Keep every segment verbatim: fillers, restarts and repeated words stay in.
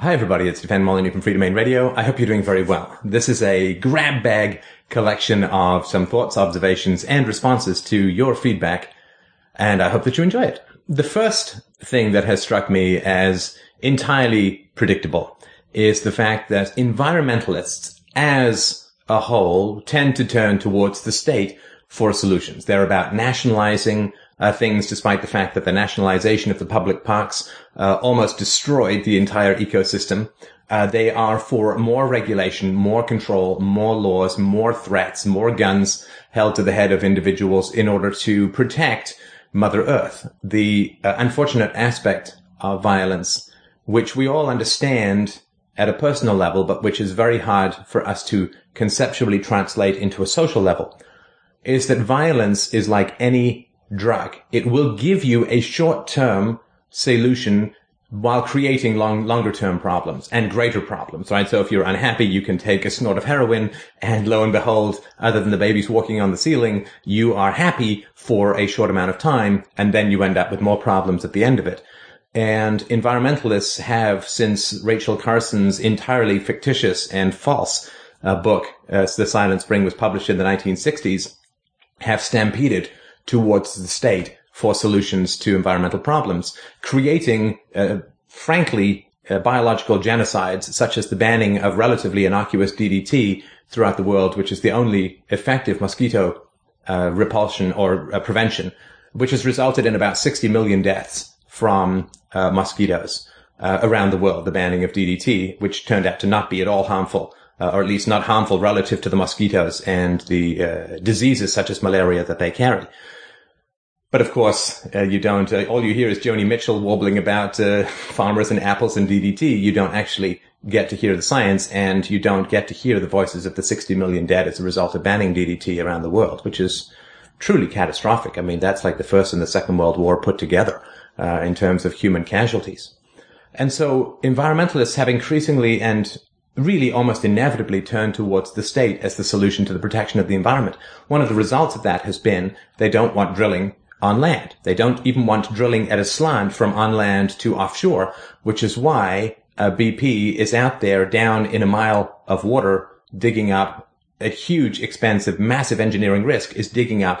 Hi everybody, it's Stefan Molyneux from Freedomain Radio. I hope you're doing very well. This is a grab bag collection of some thoughts, observations, and responses to your feedback, and I hope that you enjoy it. The first thing that has struck me as entirely predictable is the fact that environmentalists as a whole tend to turn towards the state for solutions. They're about nationalizing Uh, things, despite the fact that the nationalization of the public parks uh, almost destroyed the entire ecosystem. Uh, they are for more regulation, more control, more laws, more threats, more guns held to the head of individuals in order to protect Mother Earth. The uh, unfortunate aspect of violence, which we all understand at a personal level, but which is very hard for us to conceptually translate into a social level, is that violence is like any drug. It will give you a short-term solution while creating long, longer-term problems and greater problems, right? So if you're unhappy, you can take a snort of heroin and lo and behold, other than the babies walking on the ceiling, you are happy for a short amount of time and then you end up with more problems at the end of it. And environmentalists have, since Rachel Carson's entirely fictitious and false uh, book, uh, The Silent Spring, was published in the nineteen sixties, have stampeded towards the state for solutions to environmental problems, creating, uh, frankly, uh, biological genocides, such as the banning of relatively innocuous D D T throughout the world, which is the only effective mosquito uh, repulsion or uh, prevention, which has resulted in about sixty million deaths from uh, mosquitoes uh, around the world, the banning of D D T, which turned out to not be at all harmful. Uh, or at least not harmful relative to the mosquitoes and the uh, diseases such as malaria that they carry. But of course, uh, you don't, uh, all you hear is Joni Mitchell warbling about uh, farmers and apples and D D T. You don't actually get to hear the science, and you don't get to hear the voices of the sixty million dead as a result of banning D D T around the world, which is truly catastrophic. I mean, that's like the First and the Second World War put together uh, in terms of human casualties. And so environmentalists have increasingly and really almost inevitably turn towards the state as the solution to the protection of the environment. One of the results of that has been they don't want drilling on land. They don't even want drilling at a slant from on land to offshore, which is why uh, B P is out there down in a mile of water digging up a huge, expensive, massive engineering risk is digging up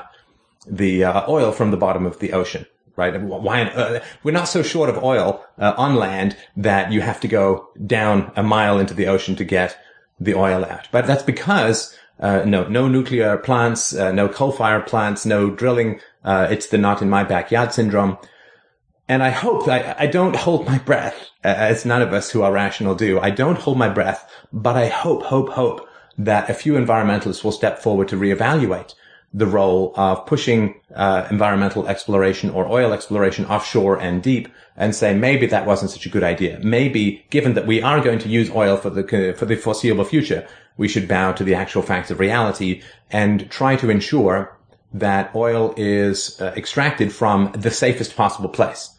the uh, oil from the bottom of the ocean. Right? Why, uh, we're not so short of oil uh, on land that you have to go down a mile into the ocean to get the oil out. But that's because uh, no, no nuclear plants, uh, no coal-fired plants, no drilling. Uh, it's the not in my backyard syndrome. And I hope I, I don't hold my breath, as none of us who are rational do. I don't hold my breath, but I hope, hope, hope that a few environmentalists will step forward to reevaluate the role of pushing uh, environmental exploration or oil exploration offshore and deep, and say maybe that wasn't such a good idea. Maybe, given that we are going to use oil for the for the foreseeable future, we should bow to the actual facts of reality and try to ensure that oil is uh, extracted from the safest possible place,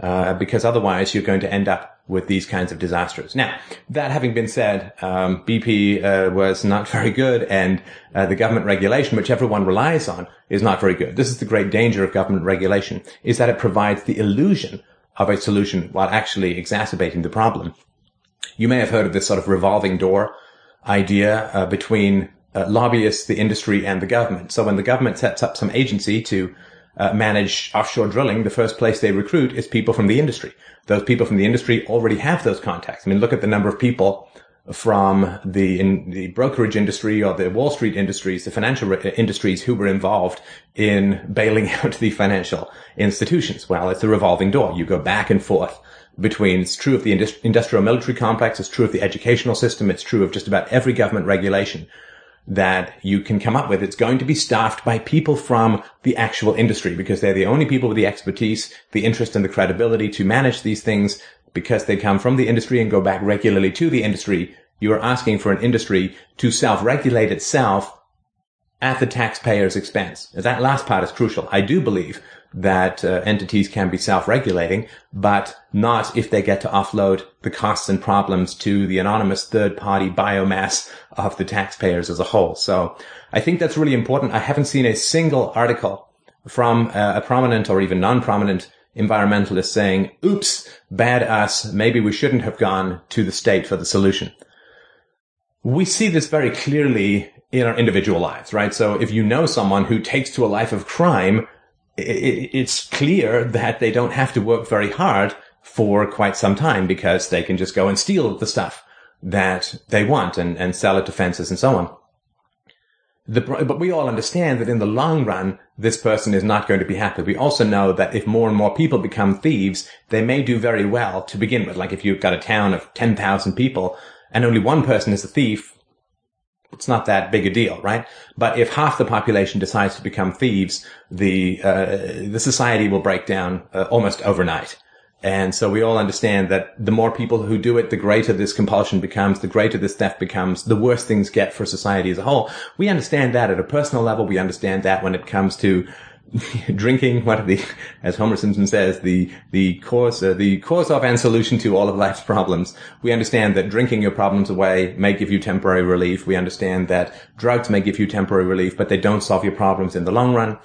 uh, because otherwise you're going to end up with these kinds of disasters. Now, that having been said, um, B P uh, was not very good, and uh, the government regulation, which everyone relies on, is not very good. This is the great danger of government regulation, is that it provides the illusion of a solution while actually exacerbating the problem. You may have heard of this sort of revolving door idea uh, between uh, lobbyists, the industry, and the government. So when the government sets up some agency to Uh, manage offshore drilling, the first place they recruit is people from the industry. Those people from the industry already have those contacts. I mean, look at the number of people from the in the brokerage industry or the Wall Street industries, the financial re- industries who were involved in bailing out the financial institutions. Well, it's a revolving door. You go back and forth between, it's true of the industri- industrial military complex, it's true of the educational system, it's true of just about every government regulation that you can come up with. It's going to be staffed by people from the actual industry because they're the only people with the expertise, the interest, and the credibility to manage these things because they come from the industry and go back regularly to the industry. You are asking for an industry to self-regulate itself at the taxpayer's expense. That last part is crucial. I do believe that uh, entities can be self-regulating, but not if they get to offload the costs and problems to the anonymous third-party biomass of the taxpayers as a whole. So I think that's really important. I haven't seen a single article from uh, a prominent or even non-prominent environmentalists saying, oops, bad us, maybe we shouldn't have gone to the state for the solution. We see this very clearly in our individual lives, right? So if you know someone who takes to a life of crime, it's clear that they don't have to work very hard for quite some time because they can just go and steal the stuff that they want and, and sell it to fences and so on. The, but we all understand that in the long run, this person is not going to be happy. We also know that if more and more people become thieves, they may do very well to begin with. Like if you've got a town of ten thousand people and only one person is a thief, it's not that big a deal, right? But if half the population decides to become thieves, the uh, the society will break down uh, almost overnight. And so we all understand that the more people who do it, the greater this compulsion becomes, the greater this theft becomes, the worse things get for society as a whole. We understand that at a personal level. We understand that when it comes to drinking, what the, as Homer Simpson says, the, the cause, uh, the cause of and solution to all of life's problems. We understand that drinking your problems away may give you temporary relief. We understand that drugs may give you temporary relief, but they don't solve your problems in the long run.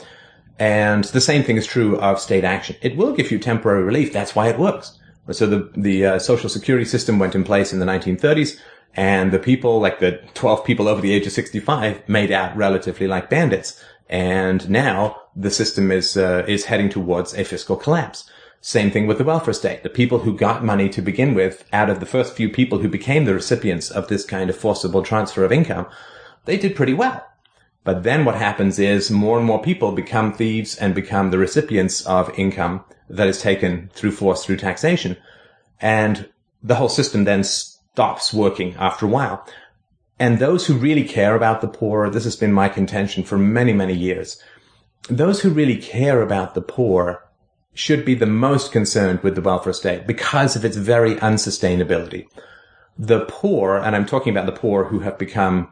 And the same thing is true of state action. It will give you temporary relief. That's why it works. So the, the uh, social security system went in place in the nineteen thirties, and the people, like the twelve people over the age of sixty-five, made out relatively like bandits. And now the system is uh, is heading towards a fiscal collapse. Same thing with the welfare state. The people who got money to begin with, out of the first few people who became the recipients of this kind of forcible transfer of income, they did pretty well. But then what happens is more and more people become thieves and become the recipients of income that is taken through force, through taxation. And the whole system then stops working after a while. And those who really care about the poor, this has been my contention for many, many years, those who really care about the poor should be the most concerned with the welfare state because of its very unsustainability. The poor, and I'm talking about the poor who have become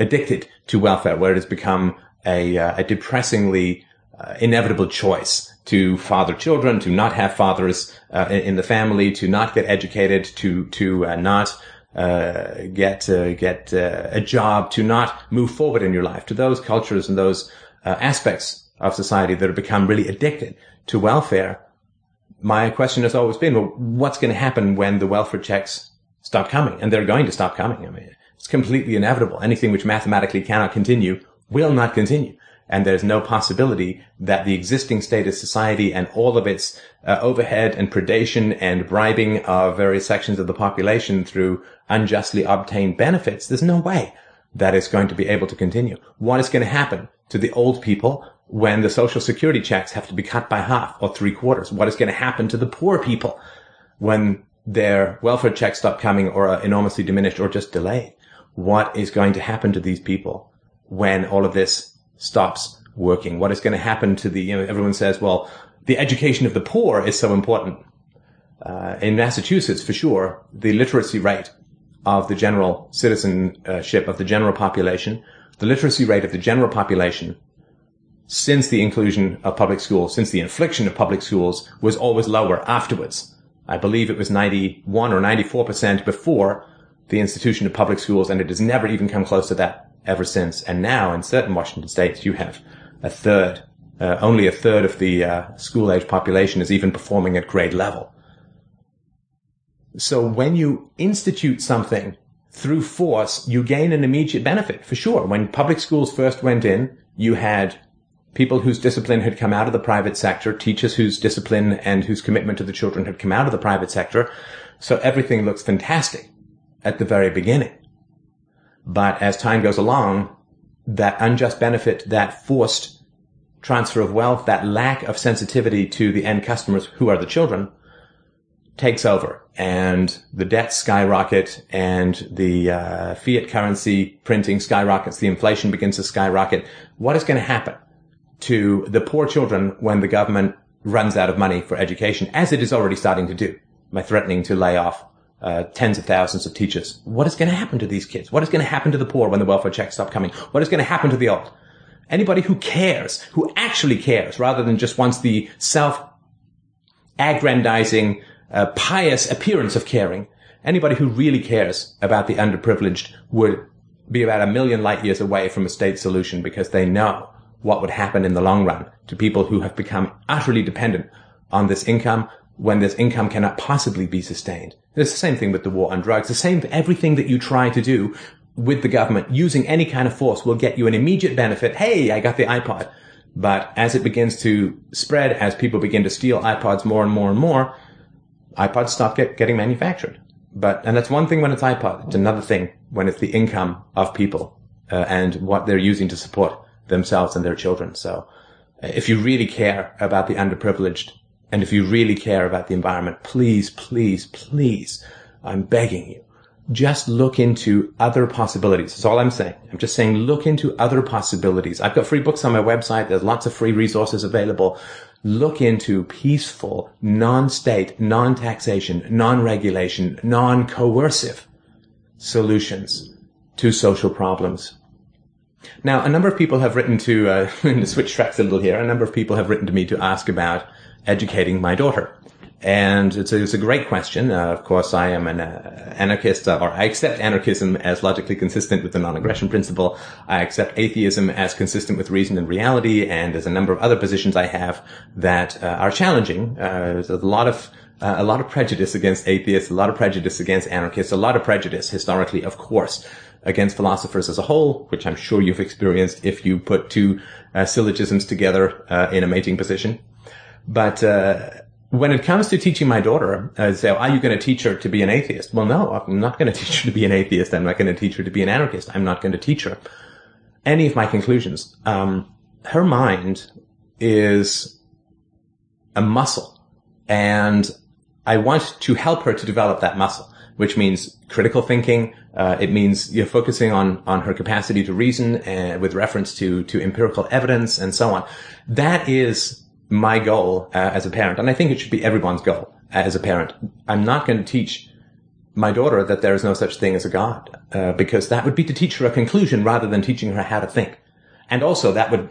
addicted to welfare, where it has become a, uh, a depressingly uh, inevitable choice to father children, to not have fathers uh, in the family, to not get educated, to to uh, not uh, get uh, get uh, a job, to not move forward in your life. To those cultures and those uh, aspects of society that have become really addicted to welfare, my question has always been: well, what's going to happen when the welfare checks stop coming? And they're going to stop coming. I mean, it's completely inevitable. Anything which mathematically cannot continue will not continue. And there's no possibility that the existing state of society and all of its uh, overhead and predation and bribing of various sections of the population through unjustly obtained benefits, there's no way that it's going to be able to continue. What is going to happen to the old people when the social security checks have to be cut by half or three quarters? What is going to happen to the poor people when their welfare checks stop coming or are enormously diminished or just delayed? What is going to happen to these people when all of this stops working? What is going to happen to the, you know, everyone says, well, the education of the poor is so important. Uh, in Massachusetts, for sure, the literacy rate of the general citizenship of the general population, the literacy rate of the general population since the inclusion of public schools, since the infliction of public schools, was always lower afterwards. I believe it was ninety-one or ninety-four percent before the institution of public schools, and it has never even come close to that ever since. And now, in certain Washington states, you have a third, uh, only a third of the uh, school-age population is even performing at grade level. So when you institute something through force, you gain an immediate benefit, for sure. When public schools first went in, you had people whose discipline had come out of the private sector, teachers whose discipline and whose commitment to the children had come out of the private sector. So everything looks fantastic at the very beginning. But as time goes along, that unjust benefit, that forced transfer of wealth, that lack of sensitivity to the end customers, who are the children, takes over. And the debts skyrocket, and the uh, fiat currency printing skyrockets, the inflation begins to skyrocket. What is going to happen to the poor children when the government runs out of money for education, as it is already starting to do by threatening to lay off Uh, tens of thousands of teachers? What is going to happen to these kids? What is going to happen to the poor when the welfare checks stop coming? What is going to happen to the old? Anybody who cares, who actually cares, rather than just wants the self-aggrandizing, uh, pious appearance of caring, anybody who really cares about the underprivileged would be about a million light years away from a state solution, because they know what would happen in the long run to people who have become utterly dependent on this income when this income cannot possibly be sustained. It's the same thing with the war on drugs. The same, everything that you try to do with the government using any kind of force will get you an immediate benefit. Hey, I got the iPod. But as it begins to spread, as people begin to steal iPods more and more and more, iPods stop get, getting manufactured. But, and that's one thing when it's iPod. It's another thing when it's the income of people uh, and what they're using to support themselves and their children. So if you really care about the underprivileged, and if you really care about the environment, please, please, please, I'm begging you, just look into other possibilities. That's all I'm saying. I'm just saying look into other possibilities. I've got free books on my website. There's lots of free resources available. Look into peaceful, non-state, non-taxation, non-regulation, non-coercive solutions to social problems. Now, a number of people have written to, uh, to switch tracks a little here, a number of people have written to me to ask about educating my daughter. And it's a, it's a great question. Uh, of course, I am an uh, anarchist, uh, or I accept anarchism as logically consistent with the non-aggression principle. I accept atheism as consistent with reason and reality, and there's a number of other positions I have that uh, are challenging. Uh, there's a lot of uh, a lot of prejudice against atheists, a lot of prejudice against anarchists, a lot of prejudice historically, of course, against philosophers as a whole, which I'm sure you've experienced if you put two uh, syllogisms together uh, in a mating position. But uh when it comes to teaching my daughter, uh, say, are you going to teach her to be an atheist? Well, no, I'm not going to teach her to be an atheist. I'm not going to teach her to be an anarchist. I'm not going to teach her any of my conclusions. Um, her mind is a muscle, and I want to help her to develop that muscle, which means critical thinking. Uh, it means you're focusing on, on her capacity to reason uh, with reference to, to empirical evidence and so on. That is my goal uh, as a parent, and I think it should be everyone's goal uh, as a parent. I'm not going to teach my daughter that there is no such thing as a God, uh, because that would be to teach her a conclusion rather than teaching her how to think. And also that would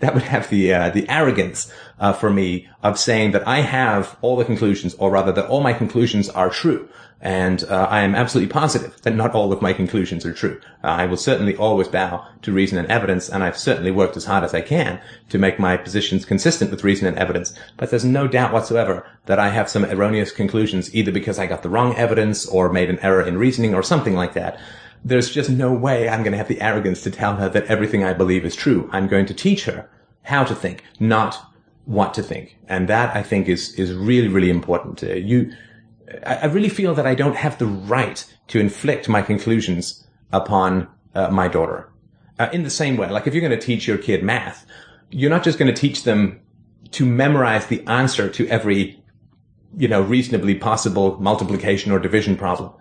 that would have the uh, the arrogance uh, for me of saying that I have all the conclusions, or rather that all my conclusions are true. And uh, I am absolutely positive that not all of my conclusions are true. Uh, I will certainly always bow to reason and evidence, and I've certainly worked as hard as I can to make my positions consistent with reason and evidence. But there's no doubt whatsoever that I have some erroneous conclusions, either because I got the wrong evidence or made an error in reasoning or something like that. There's just no way I'm going to have the arrogance to tell her that everything I believe is true. I'm going to teach her how to think, not what to think. And that, I think, is is really, really important. Uh, you... I really feel that I don't have the right to inflict my conclusions upon uh, my daughter. Uh, in the same way, like if you're going to teach your kid math, you're not just going to teach them to memorize the answer to every, you know, reasonably possible multiplication or division problem,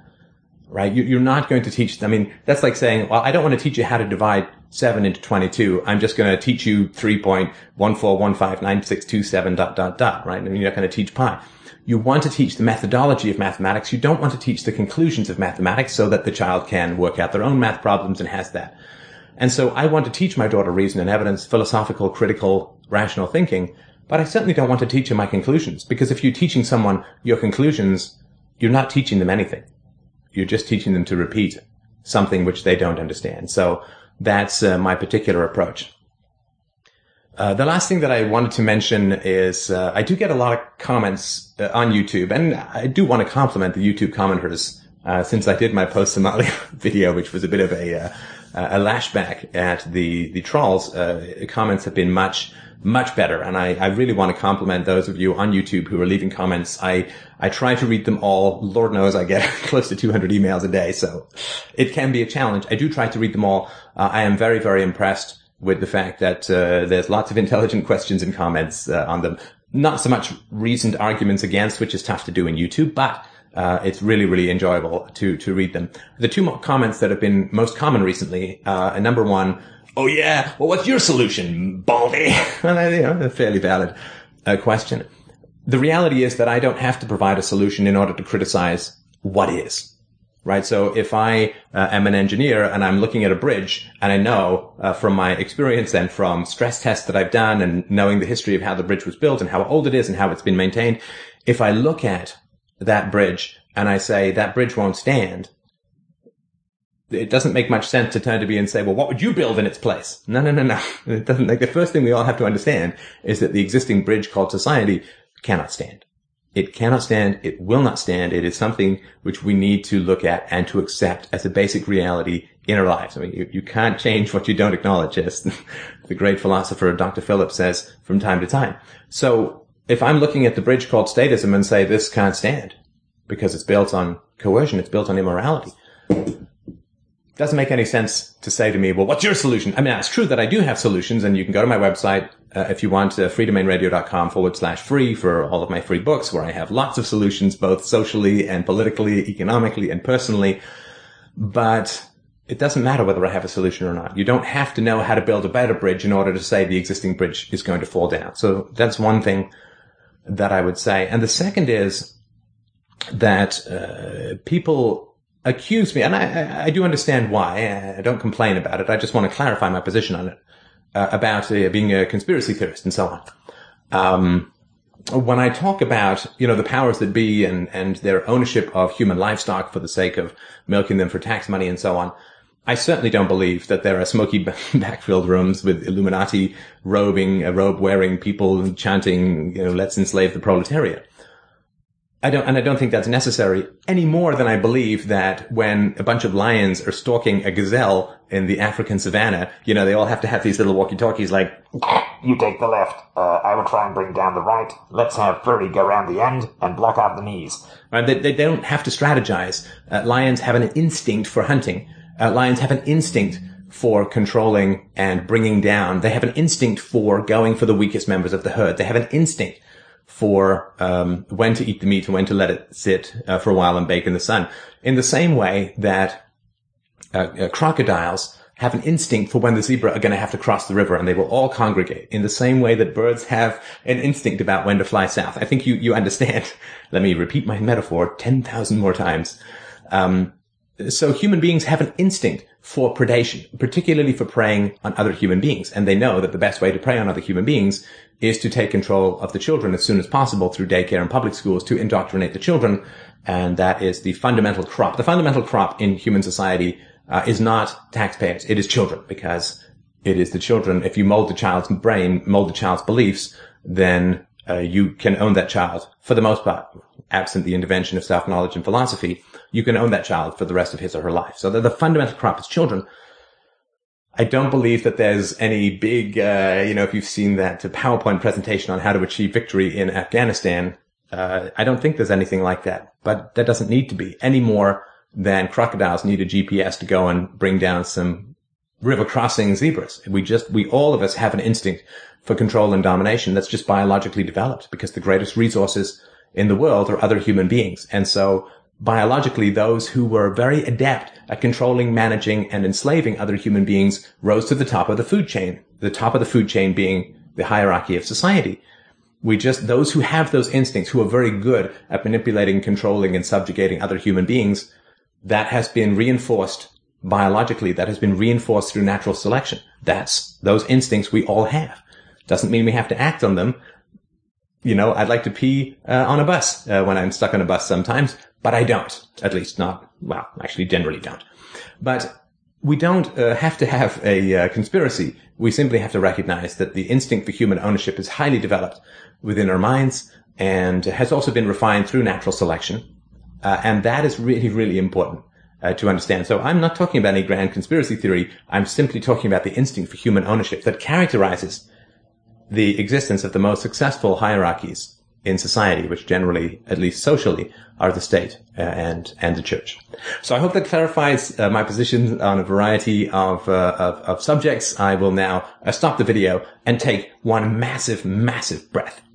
right? You, you're not going to teach them. I mean, that's like saying, well, I don't want to teach you how to divide seven into twenty-two. I'm just going to teach you three point one four one five nine six two seven dot, dot, dot, right? I mean, you're not going to teach pi. You want to teach the methodology of mathematics. You don't want to teach the conclusions of mathematics so that the child can work out their own math problems and has that. And so I want to teach my daughter reason and evidence, philosophical, critical, rational thinking, but I certainly don't want to teach her my conclusions, because if you're teaching someone your conclusions, you're not teaching them anything. You're just teaching them to repeat something which they don't understand. So that's uh, my particular approach. Uh, the last thing that I wanted to mention is uh, I do get a lot of comments uh, on YouTube, and I do want to compliment the YouTube commenters uh, since I did my post-Somalia video, which was a bit of a uh, a lashback at the, the trolls. Uh, comments have been much, much better, and I, I really want to compliment those of you on YouTube who are leaving comments. I, I try to read them all. Lord knows I get close to two hundred emails a day, so it can be a challenge. I do try to read them all. Uh, I am very, very impressed with the fact that uh, there's lots of intelligent questions and comments uh, on them. Not so much reasoned arguments against, which is tough to do in YouTube, but uh, it's really, really enjoyable to to read them. The two comments that have been most common recently, uh, number one, oh yeah, well, what's your solution, Baldy? Well, you know, a fairly valid uh, question. The reality is that I don't have to provide a solution in order to criticize what is. Right. So if I uh, am an engineer and I'm looking at a bridge, and I know uh, from my experience and from stress tests that I've done and knowing the history of how the bridge was built and how old it is and how it's been maintained, if I look at that bridge and I say that bridge won't stand, it doesn't make much sense to turn to me and say, well, what would you build in its place? No, no, no, no. It doesn't. Like, the first thing we all have to understand is that the existing bridge called society cannot stand. It cannot stand. It will not stand. It is something which we need to look at and to accept as a basic reality in our lives. I mean, you, you can't change what you don't acknowledge, as the great philosopher Doctor Phillips says from time to time. So if I'm looking at the bridge called statism and say this can't stand because it's built on coercion, it's built on immorality, doesn't make any sense to say to me, well, what's your solution? I mean, it's true that I do have solutions, and you can go to my website uh, if you want, uh, freedomainradio.com forward slash free for all of my free books, where I have lots of solutions, both socially and politically, economically and personally. But it doesn't matter whether I have a solution or not. You don't have to know how to build a better bridge in order to say the existing bridge is going to fall down. So that's one thing that I would say. And the second is that uh, people accuse me, and I, I do understand why. I don't complain about it. I just want to clarify my position on it, uh, about uh, being a conspiracy theorist and so on. Um, when I talk about, you know, the powers that be and, and their ownership of human livestock for the sake of milking them for tax money and so on, I certainly don't believe that there are smoky backfield rooms with Illuminati robing, uh, robe-wearing people chanting, you know, let's enslave the proletariat. I don't, and I don't think that's necessary any more than I believe that when a bunch of lions are stalking a gazelle in the African savannah, you know, they all have to have these little walkie-talkies like, you take the left, uh, I will try and bring down the right, let's have Furry go round the end and block out the knees. Right? They, they don't have to strategize. Uh, lions have an instinct for hunting. Uh, lions have an instinct for controlling and bringing down. They have an instinct for going for the weakest members of the herd. They have an instinct for um when to eat the meat and when to let it sit uh, for a while and bake in the sun. In the same way that uh, uh, crocodiles have an instinct for when the zebra are going to have to cross the river, and they will all congregate. In the same way that birds have an instinct about when to fly south. I think you, you understand. Let me repeat my metaphor ten thousand more times. Um So human beings have an instinct for predation, particularly for preying on other human beings. And they know that the best way to prey on other human beings is to take control of the children as soon as possible through daycare and public schools, to indoctrinate the children. And that is the fundamental crop. The fundamental crop in human society uh, is not taxpayers. It is children, because it is the children. If you mold the child's brain, mold the child's beliefs, then uh, you can own that child for the most part. Absent the intervention of self-knowledge and philosophy, you can own that child for the rest of his or her life. So the, the fundamental crop is children. I don't believe that there's any big, uh, you know, if you've seen that PowerPoint presentation on how to achieve victory in Afghanistan, uh, I don't think there's anything like that. But that doesn't need to be any more than crocodiles need a G P S to go and bring down some river-crossing zebras. We just, we all of us have an instinct for control and domination that's just biologically developed, because the greatest resources in the world are other human beings. And so biologically, those who were very adept at controlling, managing, and enslaving other human beings rose to the top of the food chain, the top of the food chain being the hierarchy of society. We just, those who have those instincts, who are very good at manipulating, controlling, and subjugating other human beings, that has been reinforced biologically, that has been reinforced through natural selection. That's those instincts we all have. Doesn't mean we have to act on them. You know, I'd like to pee uh, on a bus uh, when I'm stuck on a bus sometimes, but I don't, at least not, well, actually generally don't. But we don't uh, have to have a uh, conspiracy. We simply have to recognize that the instinct for human ownership is highly developed within our minds and has also been refined through natural selection. Uh, and that is really, really important uh, to understand. So I'm not talking about any grand conspiracy theory. I'm simply talking about the instinct for human ownership that characterizes the existence of the most successful hierarchies in society, which generally, at least socially, are the state uh, and and the church. So I hope that clarifies uh, my position on a variety of, uh, of of subjects. I will now uh, stop the video and take one massive, massive breath.